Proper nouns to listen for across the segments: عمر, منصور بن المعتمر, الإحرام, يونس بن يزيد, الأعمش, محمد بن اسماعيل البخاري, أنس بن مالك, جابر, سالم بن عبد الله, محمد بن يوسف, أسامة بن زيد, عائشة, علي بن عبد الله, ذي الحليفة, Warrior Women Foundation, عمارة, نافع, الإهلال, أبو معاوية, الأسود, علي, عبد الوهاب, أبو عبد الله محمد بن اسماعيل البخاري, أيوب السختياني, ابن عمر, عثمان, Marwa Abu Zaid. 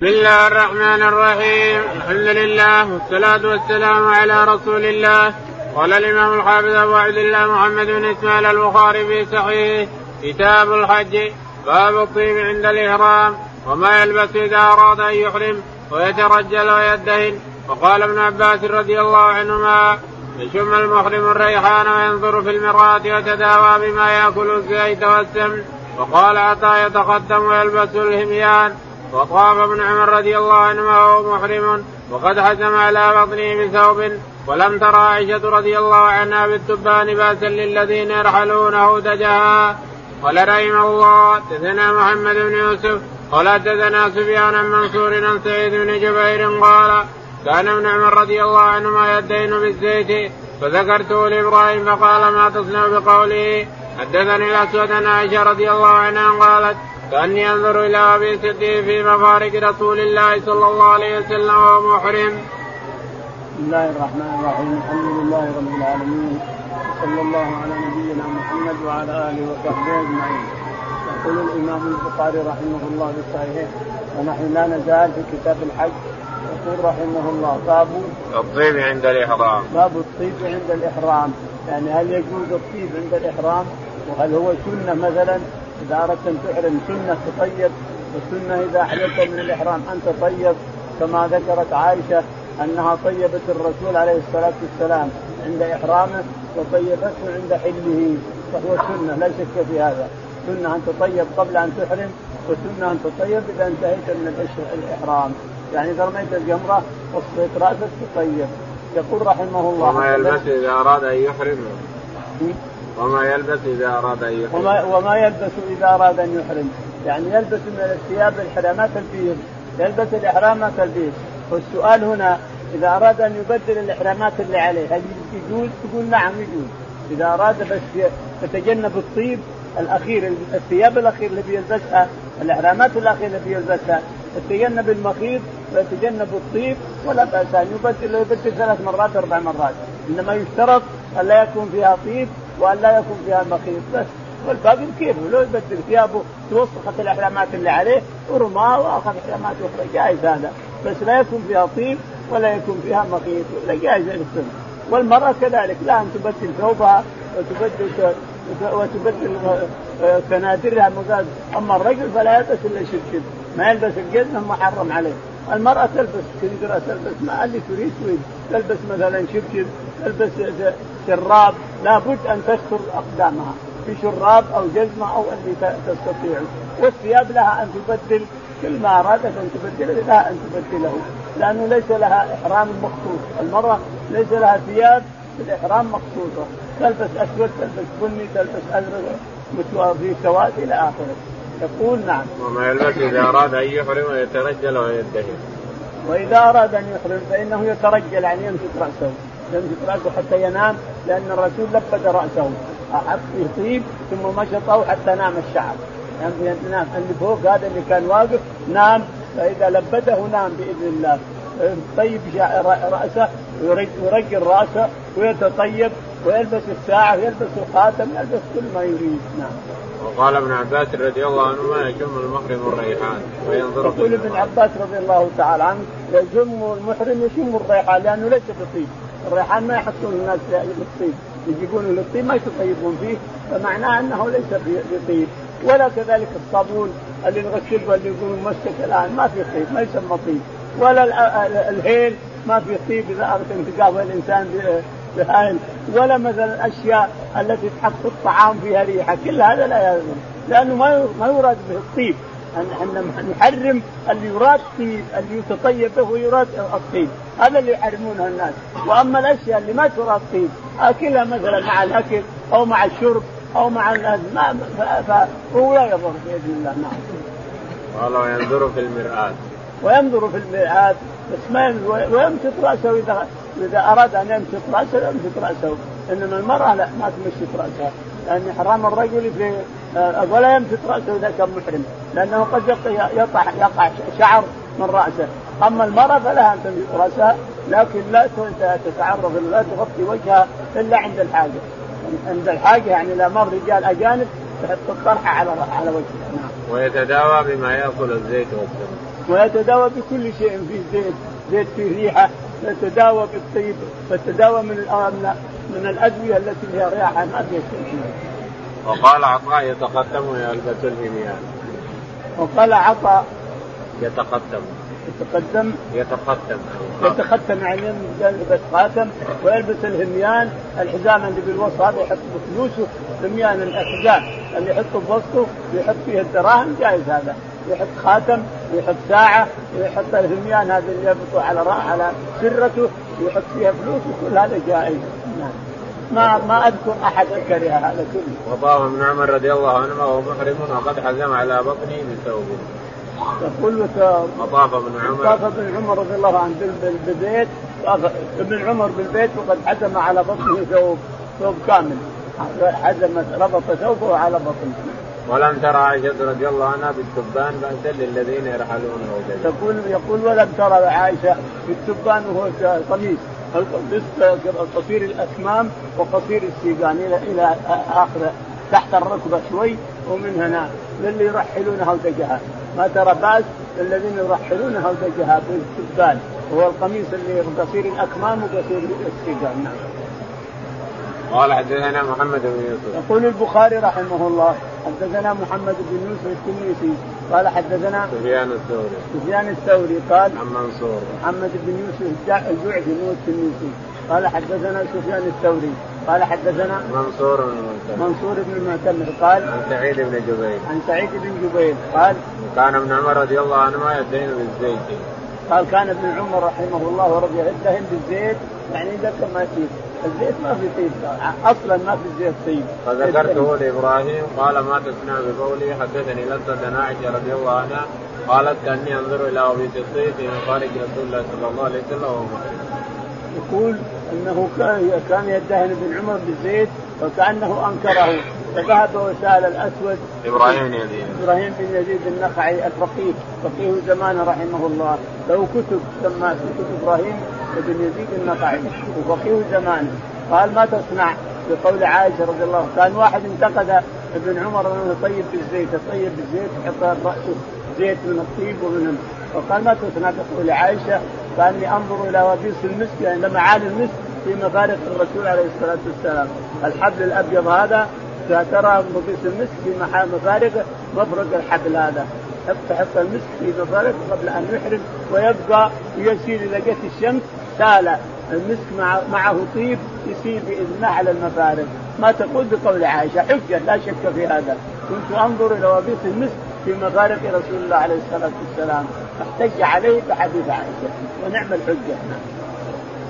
بسم الله الرحمن الرحيم. الحمد لله والصلاة والسلام على رسول الله. قال الإمام الحافظ أبو عبد الله محمد بن اسماعيل البخاري في صحيح كتاب الحج: باب الطيب عند الإحرام وما يلبس إذا أراد أن يحرم ويترجل ويدهن. وقال ابن عباس رضي الله عنهما: يشم المحرم الريحان وينظر في المرآة وتداوى بما يأكل الزيت والسمن. وقال عطاء: يتقدم ويلبس الهميان. وطاف ابن عمر رضي الله عنهما وهو محرم وقد حزم على بطنه بثوب، ولم تر عائشة رضي الله عنها بالتبان باسا للذين يرحلونه دجها. قال رحمه الله: حدثنا محمد بن يوسف قال حدثنا سفيان عن منصور عن سعيد بن جبير قال: كان ابن عمر رضي الله عنهما يدين بالزيت، فذكرته لابراهيم فقال: ما تصنع بقوله؟ حدثني الأسود عن عائشة رضي الله عنها قالت: كأني أنظر إلى أبي صديق في مفارق رسول الله صلى الله عليه وسلم وهو محرم. بسم الله الرحمن الرحيم. الحمد لله رب العالمين، صلى الله على نبينا محمد وعلى آله وصحبه أجمعين. يقول الإمام البخاري رحمه الله في صحيحه، ونحن لا نزال في كتاب الحج، يقول رحمه الله: باب الطيب عند الإحرام. باب الطيب عند الإحرام، يعني هل يجوز الطيب عند الإحرام؟ وهل هو سنة مثلا إذا أردت أن تحرم سنة تطيب، والسنة إذا أحللت من الإحرام أن تطيب، كما ذكرت عائشة أنها طيبت الرسول عليه الصلاة والسلام عند إحرامه وطيبته عند حله، فهو سنة لا شك في هذا، سنة أن تطيب قبل أن تحرم، وسنة أن تطيب إذا انتهيت من الإحرام، يعني إذا رميت الجمرة وصفت رأسك تطيب. يقول رحمه الله: وما يلبس إذا أراد أن يحرم. وما يلبس إذا أراد أن يحرم، يعني يلبس من الثياب الحرامات البيض، يلبس الإحرامات البيض. والسؤال هنا: إذا أراد أن يبدل الإحرامات اللي عليه هل يجوز؟ تقول نعم يجوز، إذا أراد، بس يتجنب الطيب الأخير، الثياب الأخير اللي بيلبسها، الإحرامات الأخير اللي بيلبسها، يتجنب المخيط ويتجنب الطيب، ولا بأس أن يبدل 3 مرات 4 مرات، إنما يشترط أن لا يكون فيها طيب وأن لا يكون فيها مخيط بس، والباقي كيف لو يبدل ثيابه توسخت الإحرامات اللي عليه ورماه وأخذ إحرامات أخرى جائز هذا، بس لا يكون فيها طيب ولا يكون فيها مخيط، ولا جائز للسنة. والمرأة كذلك لا أن تبدل ثوبها وتبدل كنادرها مزاد. أما الرجل فلا يلبس إلا شبشب، ما يلبس الجزمة محرم عليه. المرأة تلبس كندرة، تلبس ما اللي تريد، تلبس مثلا شبشب، تلبس شراب، لابد أن تستر أقدامها بشراب أو جزمة أو اللي تستطيع. والثياب لها أن تبدل كل ما أرادت أن تبدله، لها أن تبدله، لأنه ليس لها إحرام مخصوص، المرأة ليس لها ثياب الإحرام مخصوصة، تلبس أسود، تلبس بني، تلبس أزرق، في سواد إلى آخره. يقول نعم: وما يلبس إذا أراد أن يحرم ويترجل ويدهن. وإذا أراد أن يحرم فإنه يترجل، يعني يمسك رأسه، يمسك رأسه حتى ينام، لأن الرسول لبد رأسه، أحط يطيب ثم مشطه حتى نام الشعر، يعني نام اللي فوق هذا اللي كان واقف نام، فإذا لبده نام بإذن الله. طيب رأسه ويرجل رأسه ويتطيب ويلبس الساعة ويلبس الخاتم، يلبس كل ما يريد. نعم. وقال ابن عباس رضي الله عنهما: يجم المحرم الريحان وينظر. يقول ابن عباس رضي الله تعالى عنه: يجم المحرم يشم الريحان، لأنه ليس بطيب، الريحان ما يحطون الناس بالطيب، يجيبونه للطيب ما يتطيبون فيه، فمعناه أنه ليس بطيب. ولا كذلك الصابون اللي نغسل واللي يقولون مسك الآن ما في طيب، ما يسمى طيب. ولا الهيل ما في طيب إذا أردت انتقاء الإنسان الآن. ولا مثلا الأشياء التي تحط الطعام فيها ريحة، كل هذا لا يلزم، لأنه ما يراد به الطيب، أن نحرم اللي يراد طيب، اللي يتطيب به يراد الطيب، هذا اللي يحرمونه الناس. وأما الأشياء اللي ما تراد طيب، أكلها مثلا مع الأكل أو مع الشرب أو مع الأزمام، فهو لا يضر بإذن الله. نعم. والله ينظر في المرآة، وينظر في المرآة ويمسك رأسه، إذا أراد أن يمسك رأسه يمسك رأسه، إنما المرأة لا، ما تمسك رأسها، لأن حرام الرجل في ولا يمسك رأسه إذا كان محرم، لأنه قد يقع شعر من رأسه. أما المرأة فلها أن تمسك رأسها، لكن لا تتعرض، لا تغطي وجهها إلا عند الحاجة، عند الحاجة يعني لا مر رجال أجانب تحط الطرحة على وجهها. ويتداوى بما يأكل الزيت والسمن. ويتداوى بكل شيء فيه زيت فيه ريحة، يتداوى بالطيب، يتداوى من الأدوية التي فيها ريحة ما فيها شيء. وقال عطاء يتقدم ويلبس البنيان. وقال عطاء يتقدم يعني يلبس خاتم ويلبس الهميان، الحزام اللي بالوسط هذا يحط فلوسه، هميان الحزام اللي يحطه بوسطه ويحط فيه الدراهم جائز، هذا يحط خاتم ويحط ساعة ويحط الهميان هذا اللي يلبسه على سرته ويحط فيها فلوسه، كل هذا جائز. ما أذكر أحد أذكر هذا كله. وقال ابن عمر رضي الله عنه وهو محرم وقد حزم على بطنه من ثوبه. وطاف ابن عمر رضي الله عنه بالبيت، ابن عمر بالبيت وقد حزم على بطنه ثوب كامل، حزم ربط ثوبه على بطنه. ولم ترى عائشة رضي الله عنها بالتبان بأسا للذين يرحلون وجهه. يقول ولم ترى عائشة بالتبان، وهو قميص قصير الأكمام وقصير السيقان إلى آخر تحت الركبة شوي، ومن هنا للي يرحلون هودجها. ما ترى بأس الذين يرحلون هودجها بالتبان، وهو القميص اللي قصير الأكمام وقصير السيقان. قال حدثنا محمد بن يوسف. يقول البخاري رحمه الله حدثنا محمد بن يوسف التنيسي قال حدثنا سفيان الثوري قال عن منصور محمد بن يوسف الجعفي التنيسي قال حدثنا سفيان الثوري قال حدثنا منصور بن المعتمر قال عن سعيد بن جبير قال كان ابن عمر رضي الله عنهما يدين بالزيت. قال كان ابن عمر رحمه الله رضي يدين بالزيت، يعني ذكر ما فيه الزيت، ما في طيب اصلا، ما في زيت طيب. فذكرته لابراهيم قال ما تسمع بقولي حدثني لقد عائشة رضي الله عنها قالت اني انظر الى ابيض الزيت من خارج رسول الله صلى الله عليه وسلم. يقول انه كان يدهن ابن عمر بالزيت وكانه انكره، فذهب وسال الاسود ابراهيم بن يزيد النخعي الفقيه زمانه رحمه الله، له كتب سماها كتب ابراهيم ابن يزيد النخعي وفقيه زمانه. قال ما تصنع بقول عائشة رضي الله عنها. كان واحد انتقد ابن عمر انه طيب بالزيت حط راسه زيت من الطيب ومنهم، وقال ما تصنع بقول عائشة فاني انظر الى وبيص المسك، يعني لمعالي المسك في مفارق الرسول عليه الصلاة والسلام، الحبل الابيض هذا ترى وبيص المسك في مفارقه، مفرق الحبل هذا حط المسك في مفارقه قبل ان يحرم ويبقى ويسير الى جهة الشمس، سال المسك معه طيب يسير باذنه على المفارق. ما تقول بقول عائشة حجة لا شك في هذا، كنت انظر الى وبيص المسك في مفارق رسول الله عليه الصلاة والسلام، احتج عليه بحديث عائشة ونعم الحجة.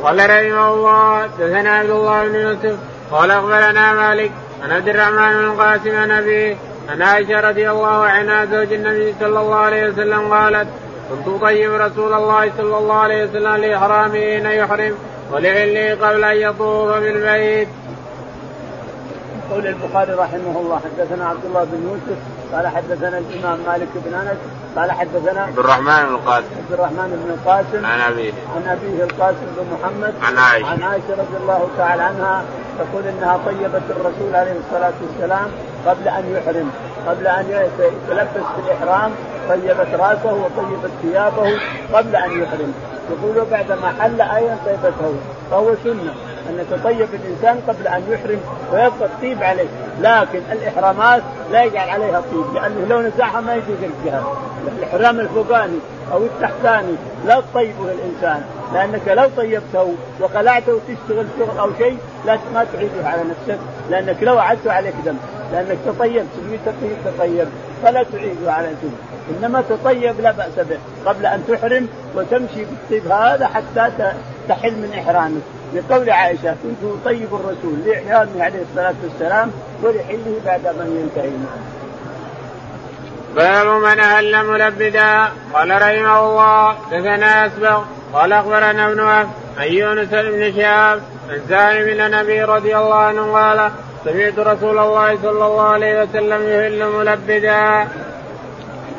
قال رحمه الله حدثنا عبد الله بن يوسف قال أخبرنا مالك عن عبد الرحمن بن قاسم عن أبيه عن عائشة رضي الله عنها زوج النبي صلى الله عليه وسلم قالت كنت أطيب رسول الله صلى الله عليه وسلم لإحرامه حين يحرم ولعله قبل أن يطوف بالبيت. قول البخاري رحمه الله حدثنا عبد الله بن يوسف قال حدثنا الإمام مالك بن أنس قال حدثنا عبد الرحمن بن القاسم عن أبيه القاسم بن محمد عن عائشة رضي الله تعالى عنها تقول إنها طيبت الرسول عليه الصلاة والسلام قبل أن يحرم، قبل أن يتلبس بالإحرام، طيبت رأسه وطيبت ثيابه قبل أن يحرم. يقول بعدما حل أيضا طيبته، فهو سنة أن تطيب الإنسان قبل أن يحرم ويبقى الطيب عليه، لكن الإحرامات لا يجعل عليها طيب، لأنه لو نزعها ما يجي يرجعها. الإحرام الفوقاني أو التحتاني لا تطيبه الإنسان، لأنك لو طيبته وقلعته وتشتغل شغل أو شيء لا ما تعيده على نفسك، لأنك لو عدته عليك دم، لأنك تطيب فلا تعيده على نفسك، إنما تطيب لا بأس به قبل أن تحرم وتمشي بالطيب هذا حتى تحل من إحرامك. لقول عائشة كنت أطيب الرسول لإحرامه عليه الصلاة والسلام ولحله بعد أن ينتهي. باب من أهل ملبدا. قال رحمه الله حدثنا أسبغ قال أخبرنا ابن وهب عن يونس بن شهاب عن سالم بن عبد رضي الله عنه قال سمعت رسول الله صلى الله عليه وسلم يهل ملبدا.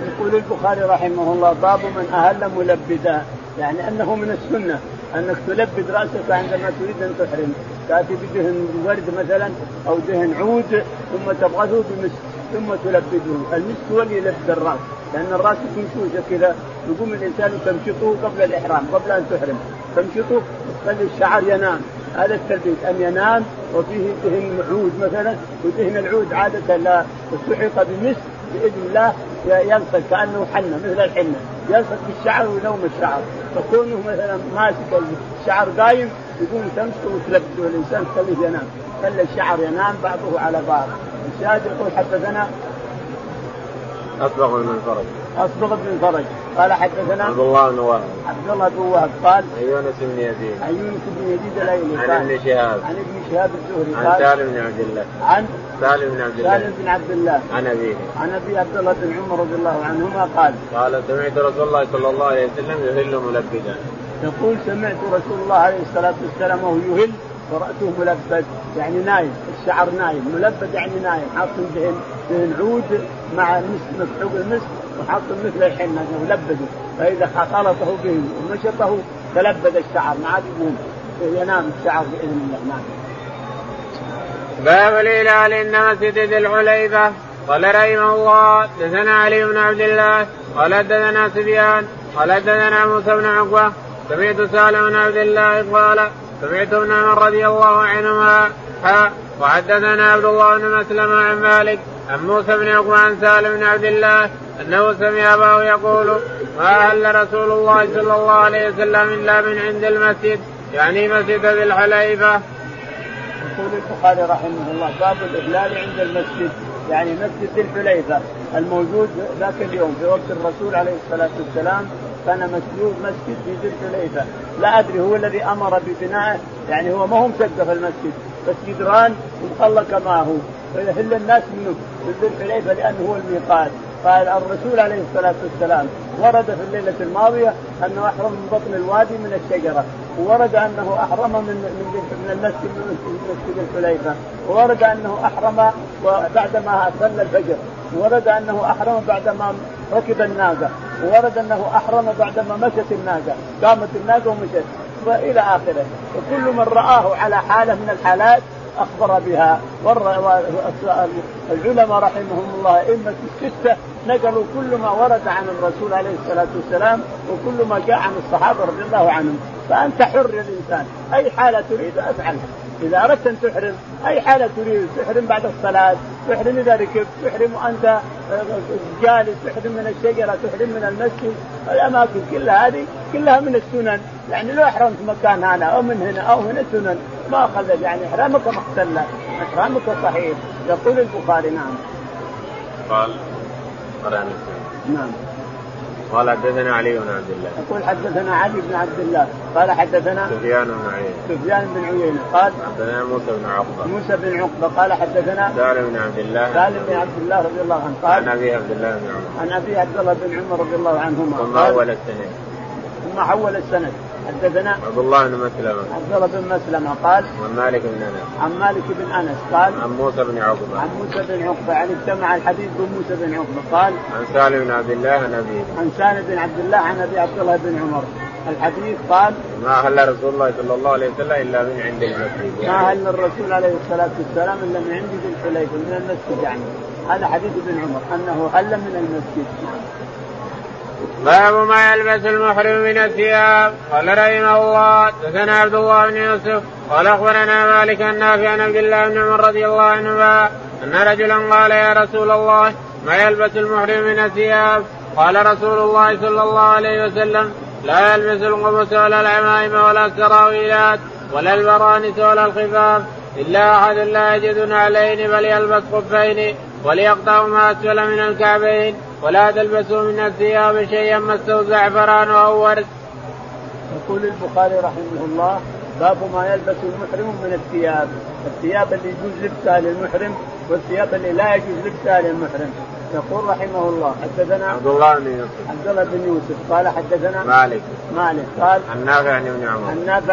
يقول البخاري رحمه الله باب من أهل ملبدا، يعني أنه من السنة أنك تلبد رأسك عندما تريد أن تحرم، تأتي بدهن ورد مثلا أو دهن عود ثم تبغضه بمسك ثم تلبده، المسك هو اللي يلبد الرأس، لأن الرأس يكون شوزة كذا، يقوم الإنسان وتمشطه قبل الإحرام، قبل أن تحرم تمشطه، وتخلي الشعر ينام. هذا التلبيس أن ينام وفيه دهن عود مثلا، ودهن العود عادة لا سحق بالمسك بإذن الله ينصف كأنه حنة مثل الحنة، ينصف بالشعر ونوم الشعر، فكونه مثلا ماسك الشعر دايم يقوم تمشطه وتلبسه والإنسان تخليه ينام، خلي الشعر ينام بعضه على بعض. الشاهد يقول حدثنا أصبغ بن فرج قال حدثنا عبد الله بن وهب قال أيونس بن يزيد الأيلي قال عن ابن شهاب الزهري قال عن سالم بن عبد الله عن أبي عبد الله بن عمر رضي الله عنهما قال سمعت رسول الله صلى الله عليه وسلم يهل ملبدا. يقول سمعت رسول الله عليه الصلاة والسلام وهو يهل ورأته ملبد، يعني نايم، الشعر نايم، ملبد يعني نايم، حاط دهن عود مع مسك مسحوق المسك وحاط مثل الحنة ملبده، فإذا خلطه به ومشطه تلبد الشعر، ما عاد ينام الشعر بإذن الله. نعم. باب الهلال الناس ذي الحليفة. قال رحمه الله دثنا علي بن عبد الله قال دثنا سفيان قال دثنا موسى بن عقبة سمعت سالم بن عبد الله قال سمعت ابن عمر رضي الله عنهما وحدثنا عبد الله بن مسلمة عن مالك عن موسى بن عقبة عن سالم بن عبد الله أنه سمع أباه يقول ما أهل رسول الله صلى الله عليه وسلم إلا من عند المسجد، يعني مسجد ذي الحليفة. يقول البخاري رحمه الله باب الإهلال عند المسجد، يعني مسجد ذي الحليفة الموجود ذاك اليوم في وقت الرسول عليه الصلاة والسلام، كان مسجود مسجد في ذي الحليفة، لا أدري هو الذي أمر ببنائه، يعني هو ما هو مسقف المسجد بس جدران ومخلق معه، فيهل الناس منه في ذي الحليفة لأنه هو الميقات. فالرسول عليه الصلاة والسلام ورد في الليلة الماضية أنه أحرم من بطن الوادي من الشجرة، وورد أنه أحرم من المسجد ذي الحليفة، وورد أنه أحرم بعدما صلى الفجر، ورد أنه أحرم بعدما ركب الناقة، ورد أنه أحرم بعدما مشت الناقة، قامت الناقة ومشت وإلى آخره. وكل من رآه على حالة من الحالات أخبر بها، والعلماء رحمهم الله أئمة الستة نقلوا كل ما ورد عن الرسول عليه الصلاة والسلام وكل ما جاء عن الصحابة رضي الله عنهم. فأنت حر يا الإنسان، أي حالة تريد أفعلها، إذا أردت أن تحرم أي حالة تريد، تحرم بعد الصلاة، تحرم إذا ركبت، تحرم وأنت جالس، تحرم من الشجرة، تحرم من المسجد، الأماكن كلها هذه كلها من السنن، يعني لو أحرمت مكان هنا أو من هنا أو هنا سنن ما أخذ، يعني إحرامك محسن، إحرامك صحيح. يقول البخاري نعم قال قرآن نعم قال حدثنا علي بن عبد الله. يقول حدثنا علي بن عبد الله قال حدثنا سفيان بن عيينة قال حدثنا موسى بن عقبة قال حدثنا سالم بن عبد الله رضي الله عنه قال عن أبي عبد الله بن عمر رضي الله عنهما ثم حول السند حدثنا عبد الله بن مسلمة قال عن مالك بن أنس قال عن موسى بن عقبة يعني اجتمع الحديث بموسى بن عقبة قال عن سالم بن عبد الله عن أبي عبد الله بن عمر الحديث قال ما أهل رسول الله صلى الله عليه وسلم إلا من عند المسجد، يعني ما أهل الرسول عليه الصلاة والسلام إلا من عند ذي الحليفة من المسجد، يعني هذا حديث ابن عمر أنه أهل من المسجد. باب ما يلبس المحرم من الثياب. قال رحمه الله دثنا عبد الله بن يوسف قال أخبرنا مالك النافع عن عبد الله بن عمر رضي الله عنهما أن رجلا قال يا رسول الله ما يلبس المحرم من الثياب؟ قال رسول الله صلى الله عليه وسلم لا يلبس القمص ولا العمائم ولا السراويلات ولا البرانس ولا الخفاف إلا أحد لا يجد عليهن بل يلبس خفين وليقطع ما أسفل من الكعبين ولا تلبسوا من الثياب شيئا مسوا زعفران أو ورد. يقول البخاري رحمه الله باب ما يلبس المحرم من الثياب، الثياب اللي يجوز لبسها للمحرم والثياب اللي لا يجوز لبسها للمحرم. يقول رحمه الله حدثنا عبد الله بن يوسف قال حدثنا مالك قال عن نافع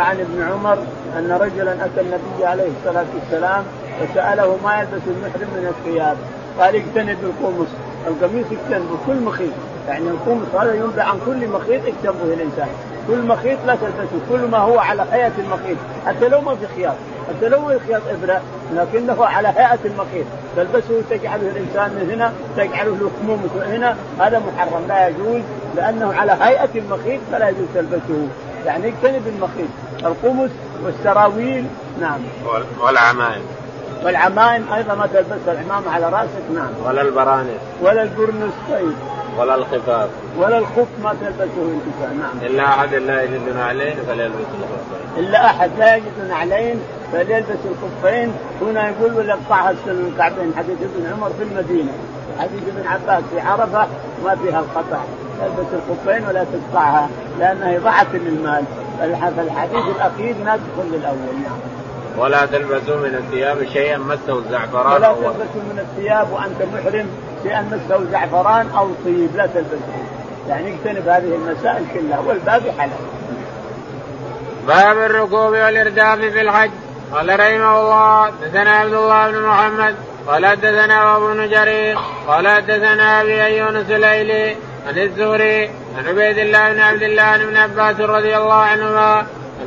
عن ابن عمر أن رجلا أتى النبي عليه الصلاة والسلام فسأله ما يلبس المحرم من الثياب، قال اجتنب القمص، القميص اجتنبه كل مخيط، يعني القمص هذا ينبع عن كل مخيط اجتنبه الإنسان، كل مخيط لا تلبسه، كل ما هو على حياة المخيط حتى لو ما في خياط التلون خياط إبرة لكنه على هيئة المقيس، تلبسه تجعله الإنسان من هنا، تجعله الكموم هنا، هذا محرم لا يجوز لأنه على هيئة المقيس فلا يجوز تلبسه، يعني اجتنب المقيس، القمص والسراويل. نعم. والعمائم. والعمائم أيضا ما تلبسها العمامة على رأسك. نعم. ولا البرانس. ولا البرنس. طيب. ولا الخفاف. ولا الخف ما تلبسه الإنسان. نعم. إلا أحد لا يجد نعلين فليلبس الخفين. إلا أحد لا يجد نعلين فليلبس الخفين. هنا يقول ولا قطعها الكعبين، حديث ابن عمر في المدينة، حديث ابن عباس في عرفة ما فيها القطع، تلبس الخفين ولا تقطعها لأنها ضاعت للمال. الحديث الأخير نادخل للأول. نعم. ولا تلبسوا من الثياب شيئا مسه الزعفران. ولا تلبسوا من الثياب وأنت محرم شيئا مسه الزعفران أو طيب، لا تلبسوا، يعني اجتنب هذه المسائل كلها والباقي حلال. باب الركوب والإرداف في الحج. قال رحمه الله حدثنا عبد الله بن محمد قال حدثنا أبو نجري قال حدثنا أبي أيونس الليلي عن الزهري عن عبيد الله بن عبد الله عن ابن عباس رضي الله عنهما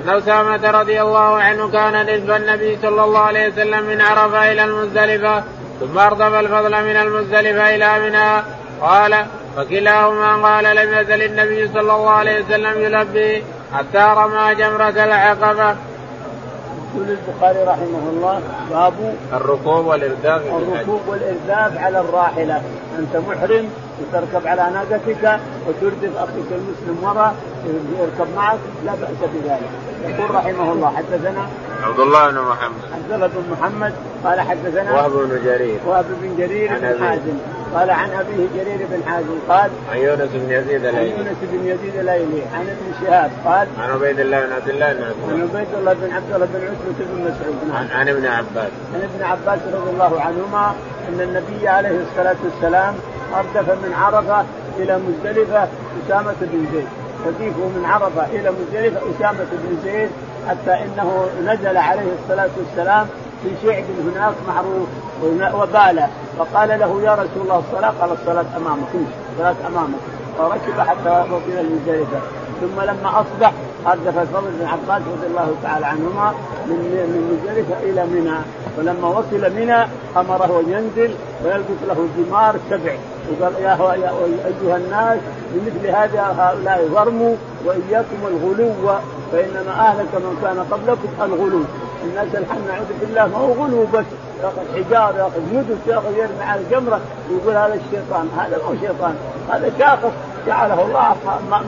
أن أسامة رضي الله عنه كان نسب النبي صلى الله عليه وسلم من عرفة إلى المزدلفة ثم أردف الفضل من المزدلفة إلى منى. قال فكلاهما قال لم يزل النبي صلى الله عليه وسلم يلبي حتى رمى جمرة العقبة. يقول البخاري رحمه الله باب الركوب والإرداف على الراحلة، أنت محرم وتركب على ناقتك وتردف أخيك المسلم وراء يركب معك لا بأس بذلك. يقول رحمه الله حدثنا عبد الله بن محمد قال حدثنا وهب بن جرير بن حازم قال عن أبيه جرير بن حازم قال عن يونس بن يزيد الليلي عن ابن شهاب قال عن عبيد الله بن عبد الله بن مسعود عن ابن عباس رضي الله عنهما أن النبي عليه الصلاة والسلام أردف من عرفة إلى مزدلفة أسامة بن زيد، فضيفه من عرفة إلى مزدلفة أسامة بن زيد حتى إنه نزل عليه الصلاة والسلام في شعب هناك معروف وباله، فقال له يا رسول الله الصلاة، قال الصلاة أمامك فركب حتى وصل إلى المزدلفة، ثم لما أصبح أردف الفضل بن عباس رضي الله تعالى عنهما من مزدلفة إلى منى، ولما وصل منى أمره ينزل ويلبس له جمار 7 وقال يا أيها الناس بمثل هذا هؤلاء ظرموا وإياكم الغلو فإنما أهلك من كان قبلكم الغلو. الناس الحين نعوذ بالله ما هو غلو بس، يأخذ حجار يأخذ مدد يأخذ يرمي على الجمرة ويقول هذا الشيطان، هذا مو شيطان، هذا شاخص جعله الله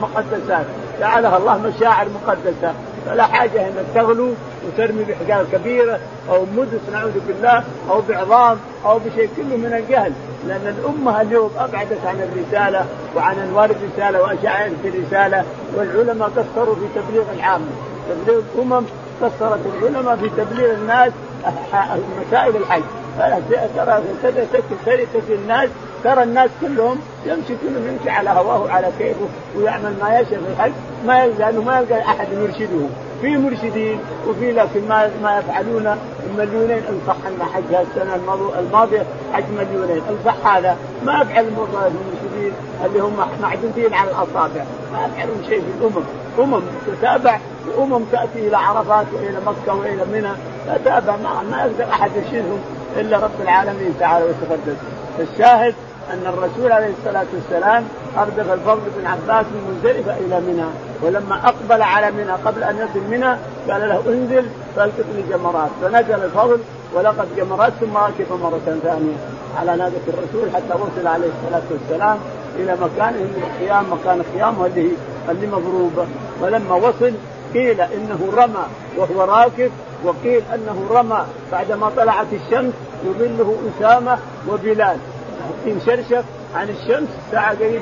مقدسات، جعلها الله مشاعر مقدسة، فلا حاجة أن تغلو وترمي بحجار كبيرة أو مدس نعوذ بالله أو بعظام أو بشيء، كله من الجهل، لأن الأمة اليوم أبعدت عن الرسالة وعن أنوار الرسالة وأشعار الرسالة، والعلماء قصروا في تبليغ العام، تبليغ الأمم قصرت العلماء في تبليغ الناس مسائل الحج، ترى الناس كلهم يمشي على هواه وعلى كيفه ويعمل ما يشاء في الحج، ما لأنه ما يلقى أحد يرشده، في مرشدين وفي لكن ما يفعلون. المليونين انصح أن حج السنة الماضية حج مليونين، انصح هذا ما يفعل المرشدين اللي هم معدودين على الأصابع، ما يفعلون شيء في الأمم، أمم تتابع وأمم تأتي إلى عرفات وإلى مكة وإلى منى تتابع، ما يقدر أحد يشيلهم إلا رب العالمين تعالى وتقدس. الشاهد أن الرسول عليه الصلاة والسلام أردف الفضل بن عباس من مزدلفة إلى منى، ولما أقبل على منى قبل أن يصل منى قال له انزل فالقطني جمرات، فنزل الفضل ولقد جمرات ثم ركب مرة ثانية على ناقة الرسول حتى وصل عليه الصلاة والسلام إلى مكانه الخيام، مكان الخيام اللي مضروبة، ولما وصل قيل إنه رمى وهو راكب، وقيل أنه رمى بعدما طلعت الشمس يظله أسامة وبلال انشرشف عن الشمس ساعة قريب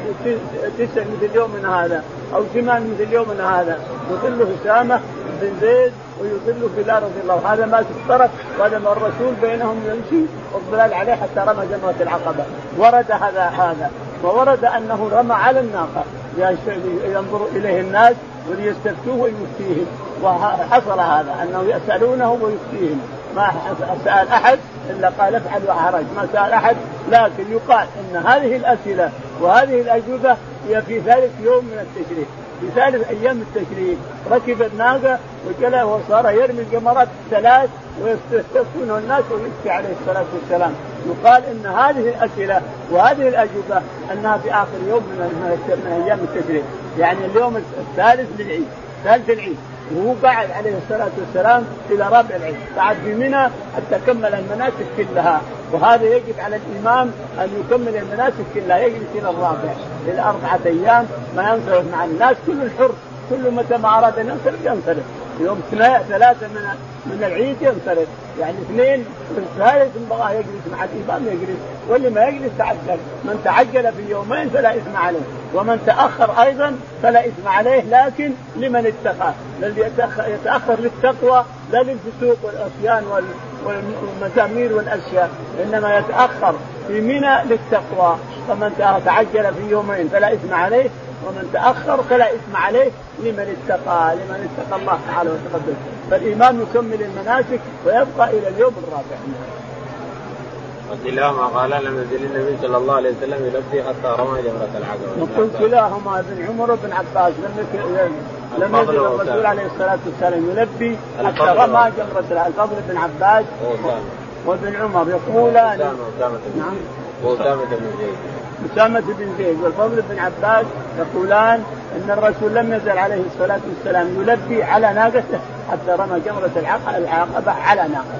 9 مثل يومنا هذا أو 8 مثل يومنا هذا، يظله أسامة بن زيد ويظله بلال رضي الله، هذا ما تفترق وهذا ما الرسول بينهم يمشي وبلال عليه حتى رمى جمرة العقبة. ورد هذا وورد أنه رمى على الناقة ينظر إليه الناس وليستفتوه ويفتيهم، وحصل هذا أنه يسألونه ويفتيهم، ما سأل أحد إلا قال افعل وحرج، ما سأل أحد، لكن يقال أن هذه الأسئلة وهذه الأجوبة هي في ذلك يوم من التشريق، في ثالث أيام التشريق ركب الناقة وجلى وصار يرمي الجمرات الثلاث ويستفتونه الناس ويبكي عليه الصلاة والسلام. يقال إن هذه الأسئلة وهذه الأجوبة أنها في آخر يوم من أيام التشريق، يعني اليوم الثالث للعيد، ثالث العيد، وهو قاعد عليه الصلاة والسلام إلى ربع العيد، قاعد في منى حتى كمل المناسك كلها. وهذا يجب على الإمام أن يكمل المناسك كلها، يجلس إلى الرابع، إلى 4 أيام ما ينصرف مع الناس، كل الحر كل متى ما أراد أن ينصرف ينصرف. يوم 3 من العيد ينصرف، يعني 2 والثالث بقى يجلس مع الإمام يجلس، واللي ما يجلس تعجل. من تعجل في يومين فلا إثم عليه، ومن تأخر أيضا فلا إثم عليه، لكن لمن اتقى، الذي يتأخر للتقوى لا للفسوق والعصيان والمزامير والأشياء، إنما يتأخر في منى للتقوى. فمن تعجل في يومين فلا إثم عليه، ومن تأخر فلا إثم عليه لمن اتقى، لمن اتقى الله تعالى وتقدم. فالإمام يكمل المناسك ويبقى إلى اليوم الرابع. رضي الله عنه قال لم يزل النبي صلى الله عليه وسلم يلبي حتى رمى جمرة العقبة. نقول كلاهما ابن عمر وابن عباس لم يزل الرسول عليه الصلاة والسلام يلبي حتى رمى جمرة العقبة. ابن عباس وابن عمر يقولان، نعم، أسامة بن زيد والفضل بن عباس يقولان أن الرسول لم يزل عليه الصلاة والسلام يلبي على ناقته حتى رمى جمرة العقبة على ناقته.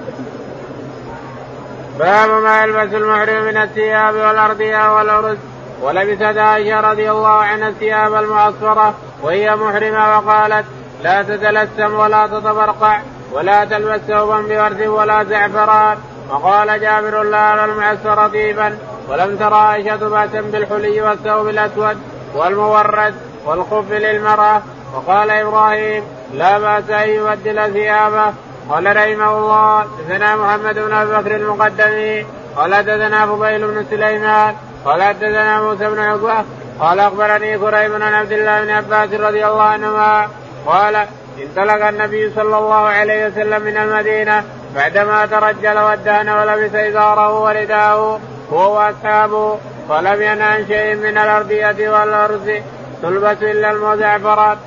باب ما يلبس المحرم من الثياب والأرضية والأرز. ولبست عائشة رضي الله عنها الثياب المعصفرة وهي محرمة، وقالت لا تتلسم ولا تتبرقع ولا تلبس ثوبا بورد ولا زعفران. وقال جابر لا على المعصفر طيبا. ولم ترى عائشة بأسا بالحلي والثوب الأسود والمورد والخف للمرأة. وقال إبراهيم لا بأس أن يبدل ثيابه. قال رحمه الله حدثنا محمد بن أبي بكر المقدمي قال حدثنا فضيل بن سليمان قال حدثنا موسى بن عقبة قال أخبرني كريب عن عبد الله بن عباس رضي الله عنهما قال انطلق النبي صلى الله عليه وسلم من المدينة بعدما ترجل ودهن ولبس إزاره ورداءه هو وأصحابه، ولم ينه شيء من الأرضية والأرز تلبس إلا المزعفرات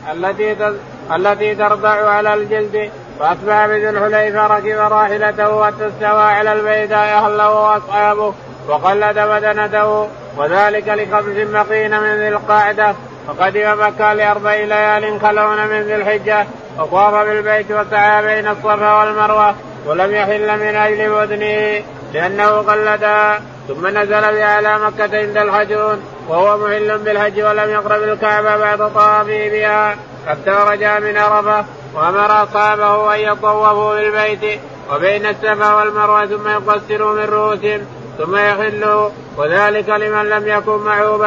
التي ترضع على الجلد. فأصبح بذي الحليفة ركب راحلته واستوى على البيداء أهله وأصحابه وقلد بدنته، وذلك ل5 بقين من ذي القعدة. فقدم مكة ل4 ليال خلون من ذي الحجة، وطاف بالبيت وسعى بين الصفا والمروة، ولم يحل من أجل بدنه لأنه قلدا. ثم نزل بأعلى مكة عند الحجون وهو محل بالحج، ولم يقرب الكعبة بعد طافه بها حتى رجع من عرفة، وأمر أصحابه أن يطوفوا بالبيت وبين السفا والمروة ثم يقصروا من رؤوسهم ثم يحلوا، وذلك لمن لم يكن معه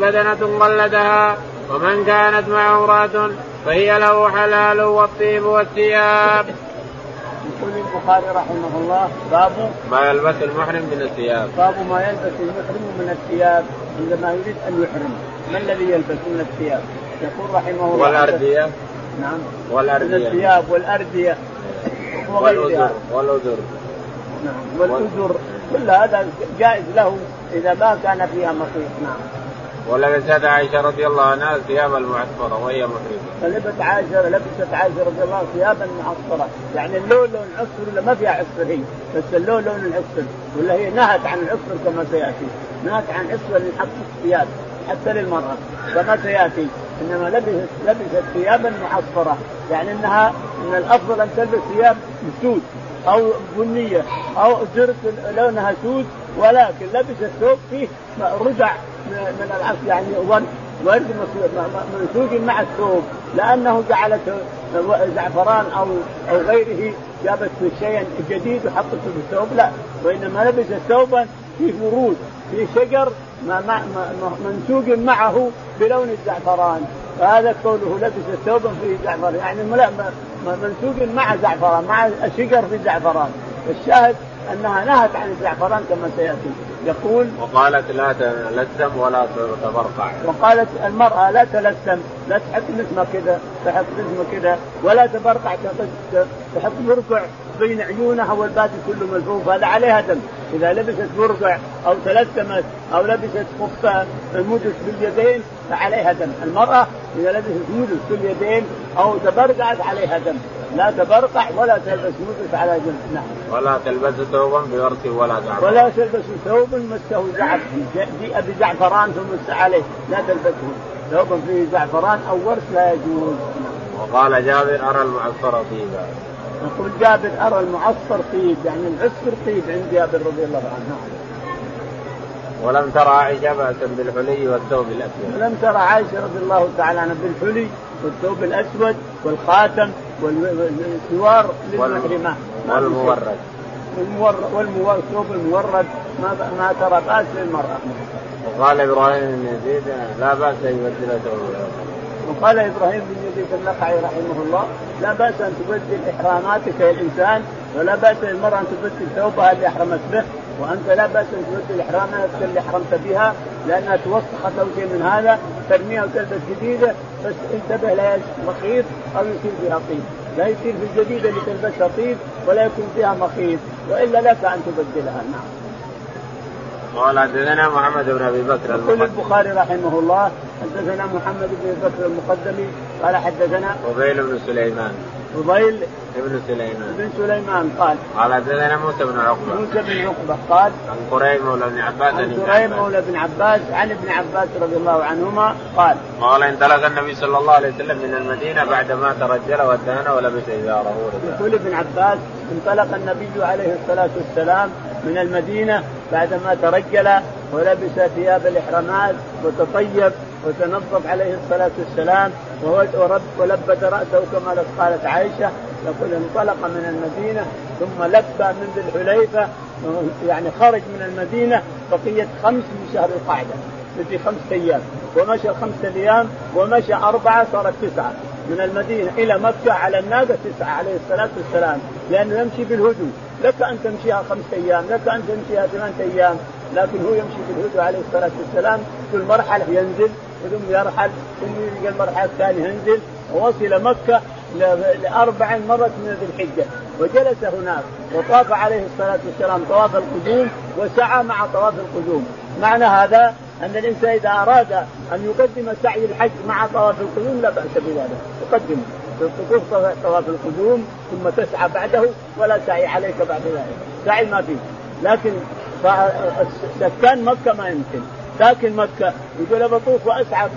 بدنة قلدها، ومن كانت معه امرأة فهي له حلال والطيب والثياب. يقول البخاري رحمه الله باب ما يلبس المحرم من الثياب. باب ما يلبس المحرم من الثياب عندما يريد أن يحرم، ما الذي يلبس من الثياب؟ يقول رحمه الله والأردية، نعم، والأردية، الثياب والأردية والأزر نعم، والأزر كل هذا جائز له إذا ما كان فيها مصير. نعم. ولبست عائشة رضي الله عنها الثياب المعصفرة وهي محرمة. لبست عائشة رضي الله عنها ثيابا معصفرة، يعني اللون لون عصفر ولا ما فيها عصفر هي، بس اللون لون العصفر، ولا هي نهت عن العصفر كما سيأتي، نهت عن عصفر للحق الثياب حتى للمرأة كما سيأتي، إنما لبست ثيابا معصفرة، يعني أنها من الأفضل أن تلبس ثياب سود أو بنية أو زرق لونها سود، ولكن لبس الثوب فيه رجع من العصر، يعني ورد منسوج مع الثوب، لأنه جعلته زعفران أو غيره، جابت شيئا جديد وحطته في الثوب، لا، وإنما لبس ثوبا فيه ورود فيه شجر منسوج معه بلون الزعفران. فهذا قوله لبس الثوبا فيه زعفران، يعني منسوج مع زعفران، مع شجر في زعفران. الشاهد أنها نهت عن الزعفران كما سيأتي. يقول وقالت لا تلسم ولا تبرقع، وقالت المرأة لا تلسم، لا تحط نسمة كذا ولا تبرقع، تحط برقع بين عيونها والباقي كله ملفوف، هذا عليها دم. إذا لبست برقع أو تلسمت أو لبست خفة المدس باليدين فعليها دم. المرأة إذا لبست مدس في اليدين أو تبرقعت عليها دم، لا تبرقع ولا تلبس مدس على جنب. نعم. ولا تلبس ثوبا بورث ولا زعفران. ولا تلبس ثوبا مسه بزعفران ثم عليه، لا تلبسه ثوبا فيه زعفران أو ورث لا يجوز. وقال جابر أرى المعصر طيبا. يقول جابر أرى المعصر طيب، يعني العصر طيب عند جابر رضي الله عنه. ولم ترى عائشة بأسا بالحلي والثوب الأسود. ولم ترى عائشة رضي الله تعالى عنها بالحلي والثوب الأسود والخاتم والسوار للمحرمة والمورد والثوب المورد، ما ترى بأس للمرأة. وقال إبراهيم بن يزيد لا بأس أن يبدل ثوبه. وقال إبراهيم بن يزيد النخعي رحمه الله لا بأس أن تبدل إحراماتك الإنسان، ولا بأس للمرأة أن تبدل ثوبها اللي أحرمت به، وأنت لا بأس أن تبدل إحراماتك اللي حرمت بها، لأنها توسخت أو شيء من هذا ترميها وتلبس جديدة، بس انتبه لا مخيط أو يصير فيها طيب، لا يصير في الجديدة اللي تلبسها طيب ولا يكون فيها مخيط، وإلا لك أن تبدلها. نعم. قال حدثنا محمد بن أبي بكر المقدمي. يقول البخاري رحمه الله حدثنا محمد بن أبي بكر المقدمي قال حدثنا فضيل بن سليمان قال حدثنا موسى بن عقبة قال عن قريب مولى بن عباس عن ابن عباس رضي الله عنهما قال انطلق النبي صلى الله عليه وسلم من المدينة بعدما ترجل ودهن ولبس إزاره. يقول ابن عباس انطلق النبي عليه الصلاة والسلام من المدينة بعدما ترجل ولبس ثياب الإحرامات وتطيب وتنظف عليه الصلاة والسلام ولبت رأسه كما قالت عائشة. يقول انطلق من المدينة ثم لبى من ذي الحليفة، يعني خرج من المدينة بقية 5 من شهر القعدة في 5 أيام، ومشى 5 أيام، ومشى 4 صارت 9 من المدينة إلى مكة على الناقة 9 عليه الصلاة والسلام، لأنه يمشي بالهدوء. لك أن تمشيها 5 أيام، لك أن تمشيها 8 أيام، لكن هو يمشي بالهدوء عليه الصلاة والسلام. في المرحلة ينزل ثم يرحل ثم يلقى المرحلة الثانية ينزل، ووصل مكة ل4 مرات من ذي الحجة، وجلس هناك وطاف عليه الصلاة والسلام طواف القدوم وسعى مع طواف القدوم. معنى هذا أن الإنسان إذا أراد أن يقدم سعي الحج مع طواف القدوم لا بأس بذلك، يقدم تطوف طواف القدوم ثم تسعى بعده ولا سعي عليك بعد ذلك، سعي ما فيه. لكن سكان مكة ما يمكن، ساكن مكة يقول بطوف وأسعى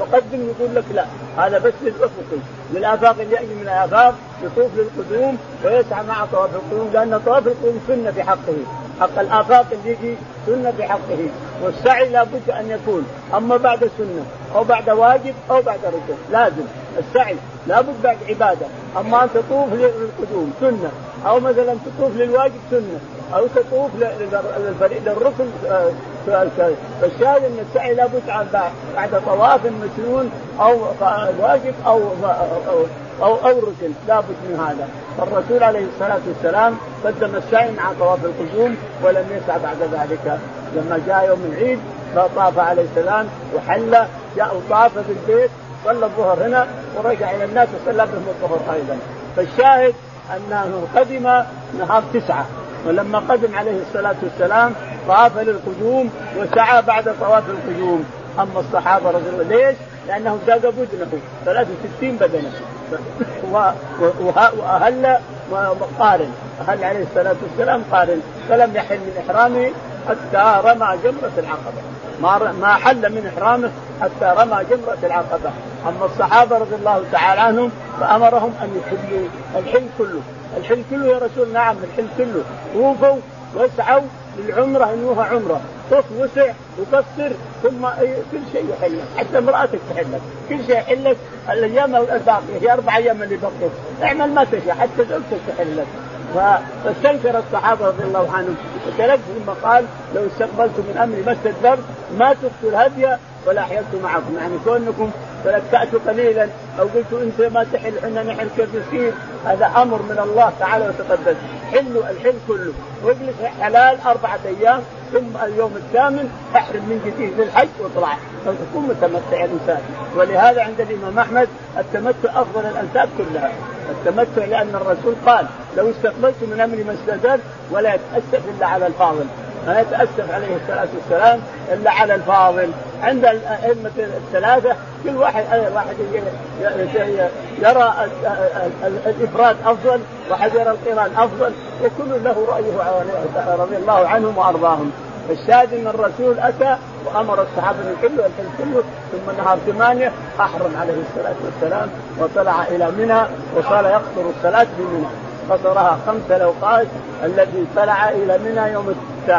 بقدم، يقول لك لا، هذا بس للأفق للآفاق اللي يأتي من الآفاق يطوف للقدوم ويسعى مع طواف القدوم، لأن طواف القدوم سنة في حقه، حق الآفاق اللي يجي سنة في حقه، والسعي لابد أن يكون أما بعد السنة أو بعد واجب أو بعد ركن، لازم السعي لابد بعد عبادة. أما أن تطوف للقدوم سنة، أو مثلا تطوف للواجب سنة، أو تطوف للركن فالشاهد أن السعي لابد بعد طواف مسنون أو واجب أو ركن، لابد من هذا. فالرسول عليه الصلاة والسلام قدم السعي مع طواف القدوم ولم يسعى بعد ذلك. لما جاء يوم العيد فطاف عليه السلام وحل، جاء وطاف في البيت صلى الظهر هنا ورجع إلى الناس وصلى بهم الظهر أيضا. فالشاهد أنه قدم نهار 9، ولما قدم عليه الصلاة والسلام طاف للقدوم وسعى بعد طواف القدوم. أما الصحابة رضي الله عنهم ليش؟ لأنهم زادوا بدنه 63 بدنه وأهل وقارن، أهل عليه الصلاة والسلام قارن، فلم يحل من إحرامه حتى رمى جمرة العقبة، ما حل من إحرامه حتى رمى جمرة العقبة. أما الصحابة رضي الله تعالى عنهم فأمرهم أن يحلوا الحل كله يا رسول. نعم الحل كله، طوفوا واسعوا للعمرة إنها عمرة، طوف وسع وقصر ثم كل شيء يحلك، حتى امرأتك تحلك، كل شيء يحلك. الأيام الباقية هي 4 أيام اللي بقيت، اعمل ما تشاء حتى زوجتك تحلك. فاستنكر الصحابة رضي الله عنهم وتلبسوا المقال لو استقبلتم من أمري ما استدبرت ما تفتوا الهدية ولا حيلت معكم، يعني كونكم تلكأتوا قليلا أو قلتوا أنت ما تحل حنا نحل كيف نصير، هذا أمر من الله تعالى وتقدس. حلوا الحل كله واجلس حلال 4 أيام، ثم اليوم 8 احرم من جديد للحج وطلع، فتكون متمتع الإنسان. ولهذا عند الإمام أحمد التمتع أفضل الأنساب كلها التمتع، لأن الرسول قال لو استقبلت من أمري ما استدبرت ولا تأسف إلا على الفاضل. ما يتأسف عليه الصلاة والسلام إلا على الفاضل. عند الأئمة الثلاثة كل واحد يرى الإفراد أفضل، واحد يرى القران أفضل، وكل له رأيه رضي الله عنهم وأرضاهم. الشاهد أن الرسول أتى وأمر الصحابة يحلوا الحل كله، ثم نهار 8 أحرم عليه الصلاة والسلام وطلع إلى منى وصار يقصر الصلاة بمنى، قصرها 5 لوقات التي طلع إلى منى يوم 8،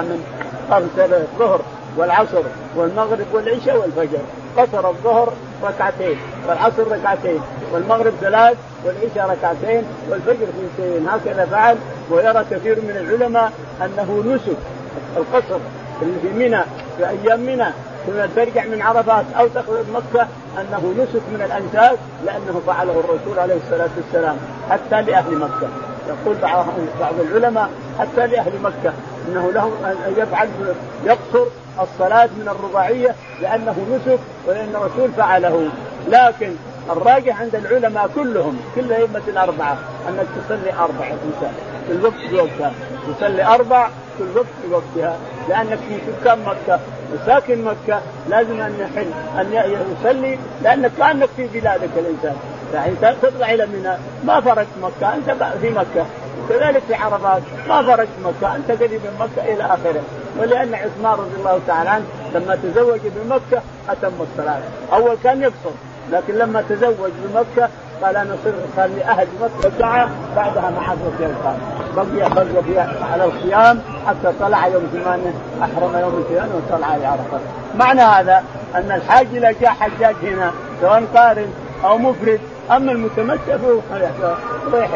5 الظهر والعصر والمغرب والعشاء والفجر. قصر الظهر 2 ركعتين والعصر 2 ركعتين والمغرب 3 والعشاء 2 ركعتين والفجر 2. هكذا فعل. ويرى كثير من العلماء أنه نسك القصر اللي في منى في أيام منى ثم ترجع من عرفات أو تخرج مكة أنه نسك من الأنساك، لأنه فعله الرسول عليه الصلاة والسلام حتى لأهل مكة. يقول بعض العلماء حتى لأهل مكة أنه لهم أن يقصر الصلاة من الرباعية لأنه نسك ولأن الرسول فعله. لكن الراجح عند العلماء كلهم كل أئمة الأربعة أنك تصلي 4 في الوقت بوقتها، تصلي 4 في الوقت بوقتها، لأنك في سكان مكة وساكن مكة لازم أن يحل أن يصلي، لأنك كأنك في بلادك الإنسان. يعني تطلع إلى منى ما فرقت مكة، أنت في مكة، كذلك في عرفات ما فرقت مكة، أنت قريب من مكة إلى آخره. ولأن عثمان رضي الله تعالى عنه لما تزوج بمكة أتم الصلاة، أول كان يقصر لكن لما تزوج بمكة قال أنا صار لأهل مكة ساعة بعدها ما حصل شيء بقي فيها على الصيام حتى طلع يوم 8 أحرم يوم 8 وطلع على عرفة. معنى هذا أن الحاج إذا جاء حجاج هنا سواء قارن أو مفرد، أما المتمتع فهو صحيح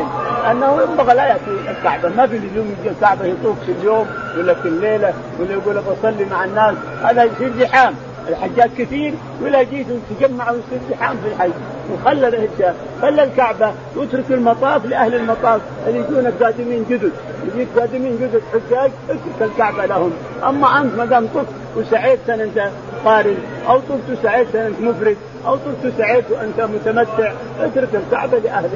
أنه ينبغي لا يأتي الكعبة، ما في لزوم يجي الكعبة يطوف في اليوم ولا في الليلة ولا يقول بصلي مع الناس، هذا يصير زحام. الحجاج كثير ولا جيتوا تجمعوا ويصير زحام في الحج، وخلى الحجاج خلى الكعبة واترك المطاف لأهل المطاف اللي يجون قادمين جدد، يجيك قادمين جدد حجاج اترك الكعبة لهم. أما أنت ما دام طفت وسعيت أنت قارن أو طفت وسعيت أنت مفرد أو طفت سعيت وأنت متمتع اترك الكعبة لأهل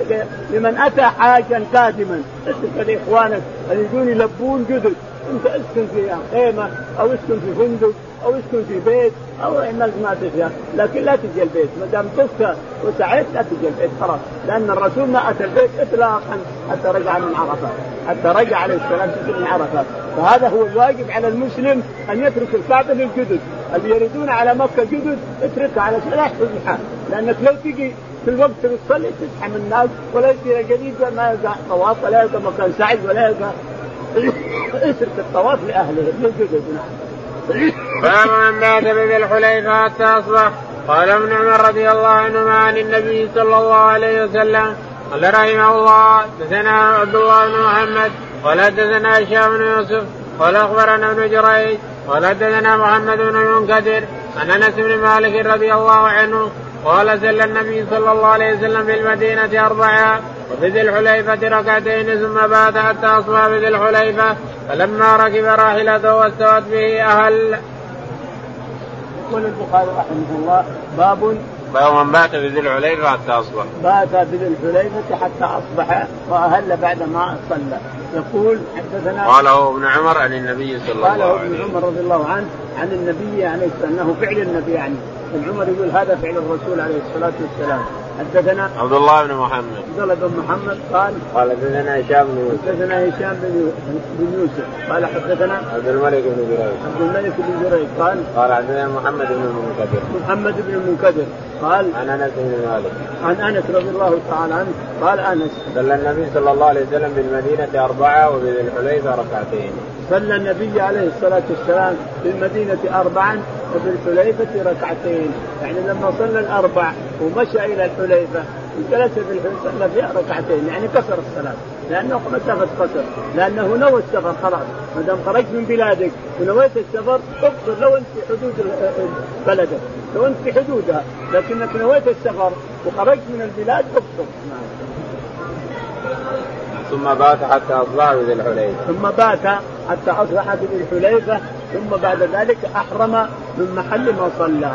لمن أتى حاجا قادما، اترك لإخوانك اللي يجون يلبون جدد. أنت اسكن في خيمة أو اسكن في فندق أو اسكن في بيت أو عملت ما تشاء، لكن لا تجي البيت ما دام طفت وسعيت، لا تجي البيت خلاص، لأن الرسول ما أتى البيت إطلاقا حتى رجع من عرفات، حتى رجع عليه السلام من عرفات. فهذا هو الواجب على المسلم أن يترك الكعبة للجدد اللي يريدون على مكة جدد، اتركها على سلاح تزحى، لأنك لو تجي في الوقت تصلي تزحم الناس ولا يصير جديد ما يلقى طواف ولا يلقى مكان سعي ولا يلقى اترك الطواف لأهله للجدد. فأما مات بالحليفة حتى أصبح. قال ابن عمر رضي الله عنهما عن النبي صلى الله عليه وسلم قال رحمه الله دثنا عبد الله بن محمد قال دثنا هشام بن يوسف قال أخبرنا ابن جريج قال دثنا محمد بن المنكدر عن أنس بن مالك رضي الله عنه قال صلى النبي صلى الله عليه وسلم في المدينة 4 وفي ذي الحليفة 2 ثم بات حتى أصبح في ذي الحليفة، فلما ركب راحلته واستوت به أهل. يقول البخاري رحمه الله باب من بات في ذي الحليفة حتى أصبح، بات في ذي الحليفة حتى أصبح وأهل بعد ما صلى. يقول حدثنا قاله ابن عمر عن النبي صلى الله عليه وسلم، قاله ابن عمر رضي الله عنه عن النبي عليه أنه فعل النبي، يعني عمر يقول هذا فعل الرسول عليه الصلاة والسلام. حدثنا عبد الله بن محمد قال حدثنا هشام بن يوسف قال حدثنا عبد الملك بن جريج قال حدثنا محمد بن المنكدر قال عن أنس رضي الله تعالى عنه قال أنس صلى النبي صلى الله عليه وسلم بالمدينة 4 وبذي الحليفة 2. صلى النبي عليه الصلاة والسلام بالمدينة 4 وفي الحليفة 2، يعني لما صلى 4 ومشى إلى الحليفة وجلس في الحليفة صلى فيها 2، يعني كسر الصلاة لأنه مسافة قصر، لأنه نوى السفر خلاص، ما دام خرجت من بلادك ونويت السفر تقصر لو أنت في حدود بلدك، لو أنت في حدودها، لكنك نويت السفر وخرجت من البلاد تقصر. ثم بات حتى أصبح بذي الحليفة ثم بعد ذلك أحرم من محل ما صلى.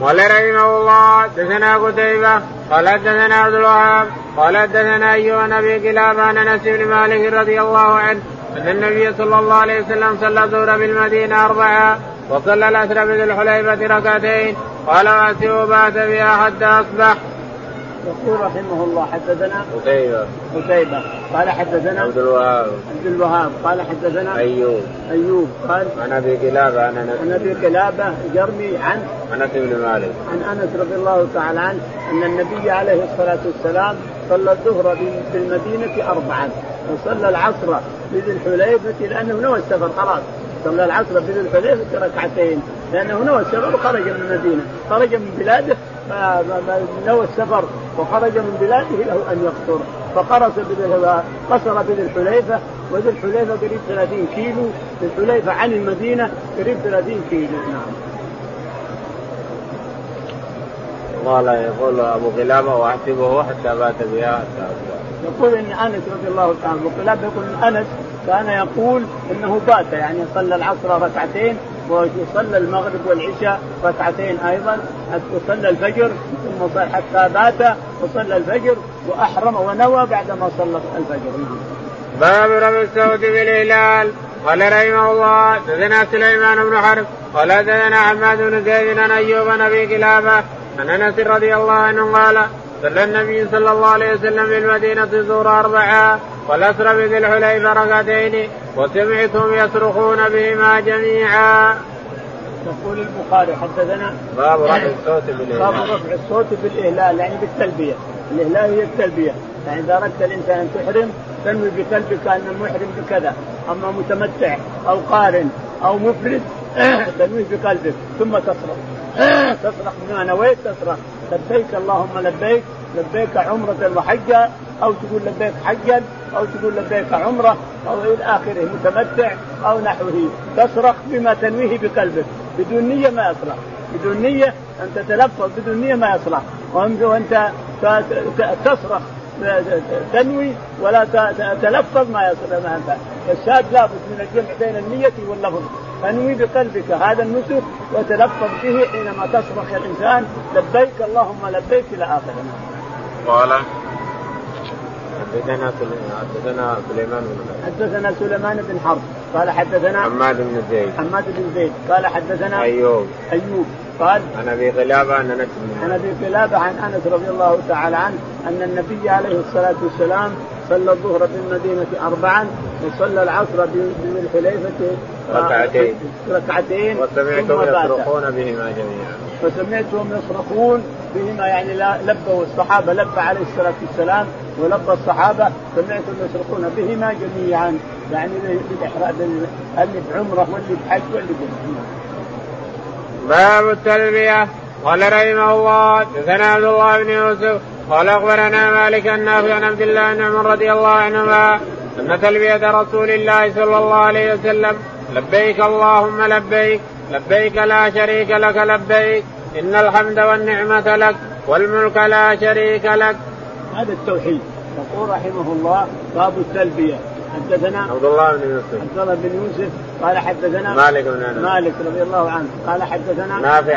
قال رحمه الله دثنا قتيبة قال دثنا عبد الوهاب قال دثنا أيوب بن أبي كلاب عن أنس بن مالك رضي الله عنه أن النبي صلى الله عليه وسلم صلى الظهر بالمدينة 4 وصلى العصر بذي الحليفة 2 قال وأسيوا بات بها حتى أصبح. يقول رحمه الله حدثنا قتيبة قال حدثنا عبد الوهاب قال حدثنا أيوب قال عن أبي كلابة عن أبي كلابة يرمي عن أنس بن مالك عن أنس رضي الله تعالى عنه أن النبي عليه الصلاة والسلام صلى الظهر في المدينة 4 وصلى العصر بذي الحليفة لأنه نوى السفر خلاص. صلى العصر بذي الحليفة 2 لأنه نوى السفر وخرج من المدينة خرج من بلاده نوى السفر وخرج من بلاده له أن يقصر فقصر بذي الحليفة وذي الحليفة قريب 30 كيلو ذي الحليفة عن المدينة قريب 30 كيلو. نعم. قال يقول أبو كلابة وأحسبه حتى بات بها يقول إن أنس رضي الله تعالى أبو كلابة يقول إن أنس كان يقول إنه بات يعني صلى العصر 2 وصلى المغرب والعشاء 2 أيضا وصلى الفجر ثم حتى بات وصلى الفجر وأحرم ونوى بعدما صلى الفجر. باب رمي السود بالهلال. قال رحمه الله دثنا سليمان بن حرب قال دثنا حماد بن زيد عن أيوب عن أبي كلابة عن أنس رضي الله عنه قال صلى النبي صلى الله عليه وسلم بالمدينة الظهر 4 والعصر بذي الحليفة 2 وسمعتهم يصرخون بهما جميعا. يقول البخاري حدثنا باب رفع الصوت بالإهلال يعني بالتلبية. الإهلال هي التلبية يعني إذا أردت الإنسان أن تحرم تنوي بقلبك أن المحرم بكذا أما متمتع أو قارن أو مفرد تنوي بقلبك ثم تصرخ بما نويت تصرخ لبيك اللهم لبيك عمرة وحجة أو تقول لبيك حجا أو تقول لبيك عمرة أو إلى آخره متمتع أو نحوه تصرخ بما تنويه بقلبك بدون نية ما يصرخ بدون نية أن تتلفظ بدون نية ما يصرخ وأنت تصرخ تنوي ولا تلفظ ما يصرخ. الشاذ لابد من الجمع بين النية واللفظ فانوي بقلبك هذا النسك وتلفظ به حينما تصرخ الإنسان لبيك اللهم لبيك إلى آخره. قال حدثنا سليمان بن حرب قال حدثنا حماد بن زيد قال حدثنا أيوب قال عن أبي كلابة عن أنس رضي الله تعالى عنه أن النبي عليه الصلاة والسلام صلى الظهر في المدينة 4 وصلى العصر بذي الحليفة 2 وسمعتهم يصرخون بهما جميعا يعني لبوا الصحابة لبى عليه الصلاة والسلام ولبى الصحابة سمعتهم يصرخون بهما جميعا يعني بالإحرام اللي بعمرة واللي بحج واللي بحج. باب التلبية. قال رحمه الله حدثنا عبد الله بن يوسف قال أخبرنا مالك النافع عن عبد الله بن عمر رضي الله عنهما أن تلبية رسول الله صلى الله عليه وسلم لبيك اللهم لبيك لبيك لا شريك لك لبيك إن الحمد والنعمة لك والملك لا شريك لك. هذا التوحيد. يقول رحمه الله باب التلبية. حدثنا عبد الله بن يوسف قال حدثنا مالك رضي الله عنه قال حدثنا نافع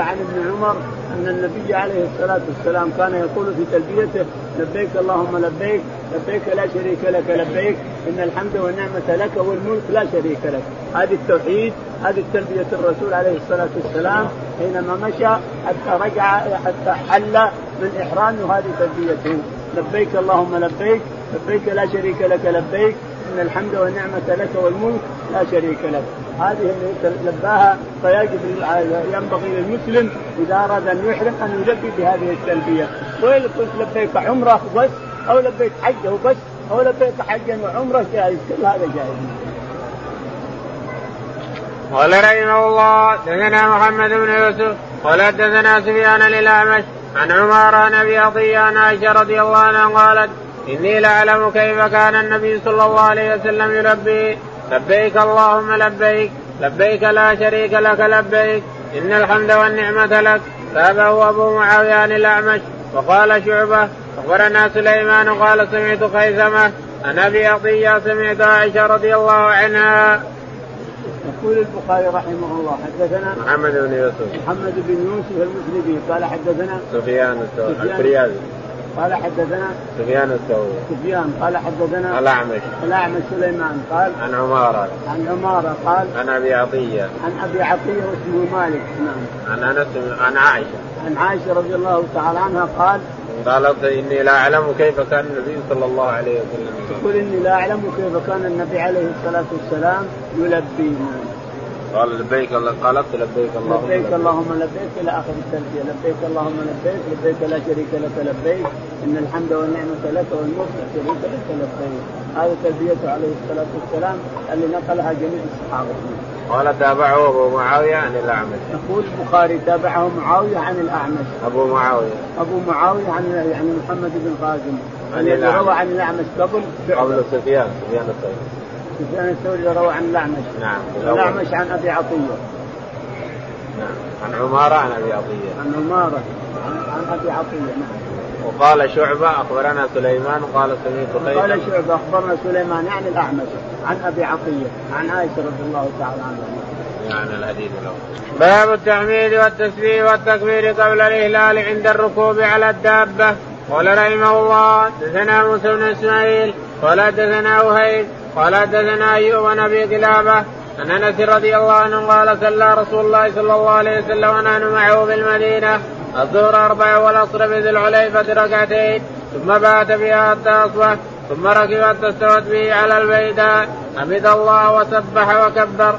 عن ابن عمر أن النبي عليه الصلاة والسلام كان يقول في تلبيته لبيك اللهم لبيك لبيك لا شريك لك لبيك إن الحمد والنعمة لك والملك لا شريك لك. هذه التوحيد هذه تلبية الرسول عليه الصلاة والسلام حينما مشى حتى رجع حتى حل من إحرامه هذه تلبيته لبيك اللهم لبيك لبيك لا شريك لك لبيك إن الحمد والنعمة لك والملك لا شريك لك. هذه اللي لباها فيجب ينبغي للمسلم إذا أراد أن يحرم أن يلبي بهذه التلبية وإن قلت لبيك عمره بس أو لبيك حجه بس أو لبيك حجا وعمره جائز كل هذا جائز. قال رحمه الله حدثنا محمد بن يوسف قال حدثنا سفيان الأعمش عن عمارة نبي عطية عن عائشة رضي الله عنها قالت إني لأعلم كيف كان النبي صلى الله عليه وسلم يلبي لبيك اللهم لبيك لبيك لا شريك لك لبيك إن الحمد والنعمة لك. فأبه أبو معاوية عن الأعمش وقال شعبة أخبرنا سليمان قال سمعت خيثمة عن أبي عطية سمعت عائشة رضي الله عنها. يقول البخاري رحمه الله حدثنا محمد بن يوسف المسلمي قال حدثنا سفيان الثوري قال حدثنا سفيان قال حدثنا الأعمش سليمان قال عن عمارة قال عن أبي عطية واسمه مالك عن عائشة رضي الله تعالى عنها قالت إني لا أعلم كيف كان النبي صلى الله عليه وسلم تقول إني لا أعلم كيف كان النبي عليه الصلاة والسلام يلبينا. قال لبيك اللهم لبيك إلى آخر التلبية. لبيك اللهم لبيك لا شريك لك لبيك إن الحمد والنعمة لك والملك لا شريك لك لبيك. هذه تلبيته عليه الصلاة والسلام اللي نقلها جميع الصحابة. قال تابعه أبو معاوية عن الأعمش. يقول البخاري تابعه معاوية عن الأعمش. أبو معاوية عن محمد بن قاسم. روى عن الأعمش قبل سفيان الثوري روى عن الأعمش. نعم. الأعمش عن أبي عطية. نعم. عن عمارة عن أبي عطية. نعم. وقال شعبة أخبرنا سليمان قال سمعت خيرا. قال شعبة أخبرنا سليمان يعني الأعمش عن أبي عطية عن عائشة رضي الله تعالى عنها. يعني الحديث الأول. باب التحميد والتسبيح والتكبير قبل الإهلال عند الركوب على الدابة. قال رحمه الله دثنا موسى بن اسماعيل ولا دثنا وهيب ولا دثنا أيوب ونبي قلابة أن أنس رضي الله عنه قال صلى رسول الله صلى الله عليه وسلم ونحن معه بالمدينة الظهر 4 والعصر بذي الحليفة 2 ثم بات بها حتى أصبح ثم ركبت استوت به على البيداء حمد الله وسبح وكبر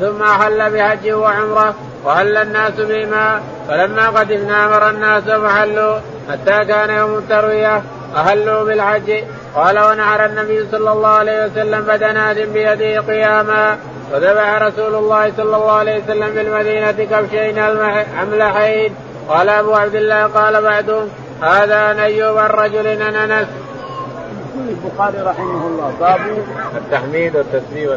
ثم أحل بحجه وعمره وحل الناس بهما فلما قدمنا أمر الناس فحلوا حتى كان يوم التروية أهلوا بالحج. قال ونحر النبي صلى الله عليه وسلم بدنات بيده قياما وذبح رسول الله صلى الله عليه وسلم بالمدينة كبشين أملحين. قال أبو عبد الله قال بعدهم هذا نيوب الرجل أنس. البخاري رحمه الله باب التحميد والتسبيح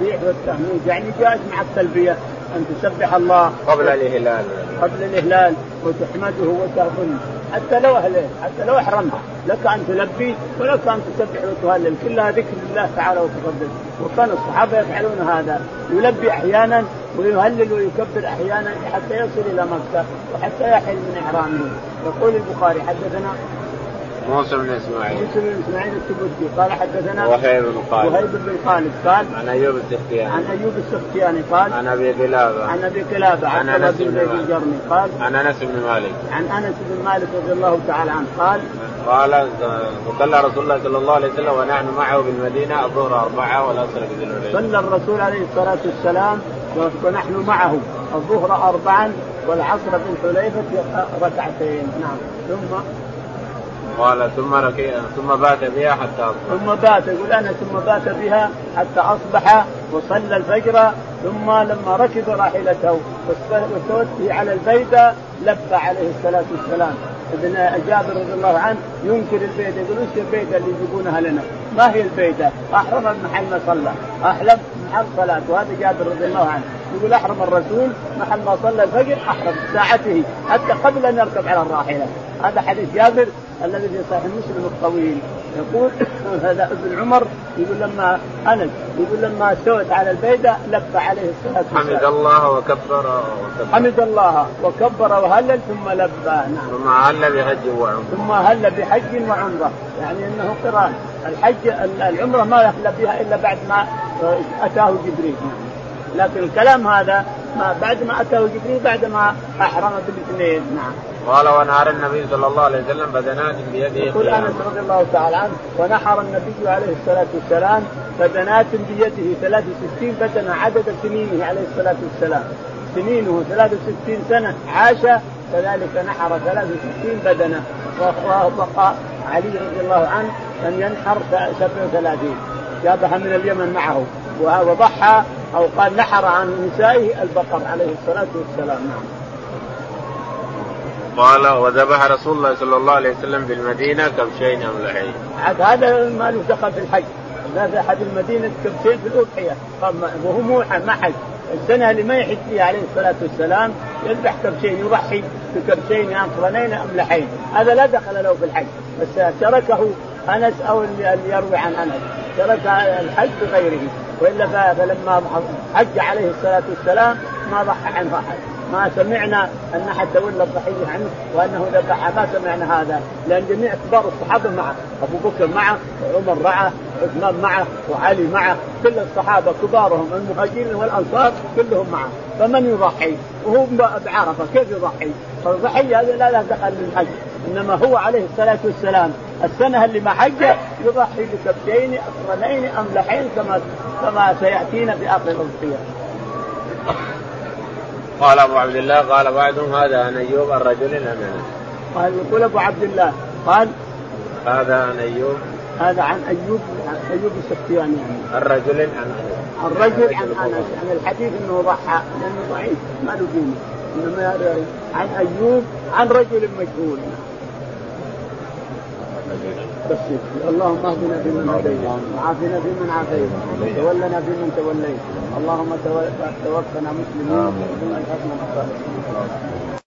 والتحميد يعني جاءت مع التلبية أن تسبح الله قبل الإهلال وتحمده وتهلله حتى لو أحرمها لك أن تلبي ولك أن تسبح وتهلل كلها ذكر لله تعالى وتقدس. وكان الصحابة يفعلون هذا يلبي أحيانا ويهلل ويكبر أحيانا حتى يصل إلى مكة وحتى يحل من إحرامه. يقول البخاري حدثنا موسى بن اسماعيل التبوذكي قال حدثنا وهيب بن خالد قال عن أيوب السختياني قال عن أبي قلابة عن أنس بن مالك رضي الله تعالى عنه قال صلى رسول الله صلى الله عليه وسلم ونحن معه بالمدينة الظهر 4 والعصر بذي الحليفة. صلى الرسول عليه الصلاة والسلام ونحن معه الظهر 4 والعصر بذي الحليفة 2. نعم. قال ثم بات بها حتى أصبح وصلى الفجر ثم لما ركب راحلته واستوت على البيداء لبى عليه الصلاة والسلام. ابن جابر رضي الله عنه ينكر البيداء يقول ايش البيداء اللي يجيبونها لنا؟ ما هي البيداء؟ أحرم محل ما صلى أحلم محل صلاة. وهذا جابر رضي الله عنه يقول أحرم الرسول محل ما صلى الفجر أحرم ساعته حتى قبل أن يركب على الراحلة. هذا حديث جابر الذي في صحيح مسلم الطويل. يقول هذا ابن عمر يقول لما استوت على البيداء لف عليه الصلاة والسلام حمد الله وكبر وهلل ثم لف. نعم. ثم هل بحج وعمرة يعني انه قران الحج. العمرة ما يحل بها الا بعد ما اتاه جبريل. لكن الكلام هذا ما بعد ما اتاه جبريل بعد ما احرم بالاثنين. نعم. قال ونحر النبي صلى الله عليه وسلم بدنات بيده. يقول أنس رضي الله تعالى عنه ونحر النبي عليه الصلاة والسلام بدنات بيده 63 بدنة عدد سنينه عليه الصلاة والسلام. سنينه 63 سنة عاش كذلك نحر 63 بدنة. وبقى علي رضي الله عنه أن ينحر 37 جابها من اليمن معه وضحى أو قال نحر عن نسائه البقر عليه الصلاة والسلام. نعم. قال وذبح رسول الله صلى الله عليه وسلم بالمدينة كبشين أملحين. هذا ما له دخل في الحج. ذبح بالمدينة كبشين في الأضحية وهو ما حج. السنة اللي ما يحج فيها عليه الصلاة والسلام يذبح كبشين يضحي بكبشين أقرنين أملحين. هذا لا دخل له في الحج بس تركه أنس أو اللي يروي عن أنس ترك الحج بغيره. وإلا فلما حج عليه الصلاة والسلام ما ضحى عن أحد ما سمعنا أن أحد تولى الضحية عنه وأنه ذبح، ما سمعنا هذا، لأن جميع كبار الصحابة معه، أبو بكر معه، عمر معه، عثمان معه، وعلي معه، كل الصحابة كبارهم المهاجرين والأنصار كلهم معه، فمن يضحي وهو بعرفة كيف يضحي؟ فالضحية هذا لا دخل للحج، إنما هو عليه الصلاة والسلام السنة اللي ما حجة يضحي بكبشين أقرنين أملحين كما سيأتينا في آخر الأضحية. قال أبو عبد الله قال بعضهم هذا أن أيوب الرجل الأماني. قال يقول أبو عبد الله قال هذا عن أيوب، هذا عن أيوب السختياني الرجل الأماني، الرجل عن أنس، عن الحديث أنه ضحى لأنه ضعيف ما له قيمة، إنما عن أيوب عن رجل مجهول. بس اللهم اهدنا فيمن هديت، وعافنا فيمن عافيت، وتولنا فيمن توليت، اللهم توفنا مسلمين وارحمنا بالصالحين.